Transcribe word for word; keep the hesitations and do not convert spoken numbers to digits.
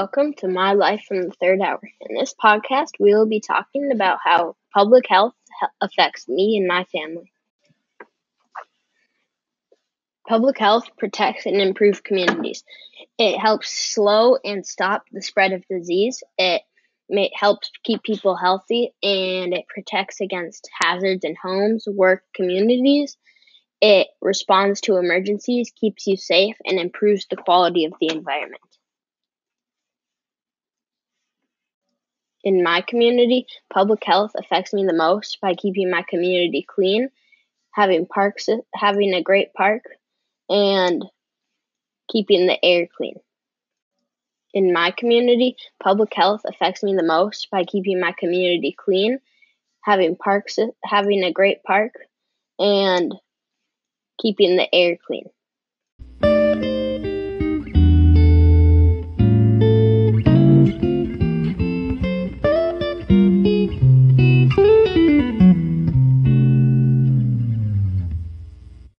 Welcome to My Life from the Third Hour. In this podcast, we will be talking about how public health affects me and my family. Public health protects and improves communities. It helps slow and stop the spread of disease. It may, helps keep people healthy, and it protects against hazards in homes, work, communities. It responds to emergencies, keeps you safe, and improves the quality of the environment. In my community, public health affects me the most by keeping my community clean, having parks, having a great park, and keeping the air clean. In my community, public health affects me the most by keeping my community clean, having parks, having a great park, and keeping the air clean.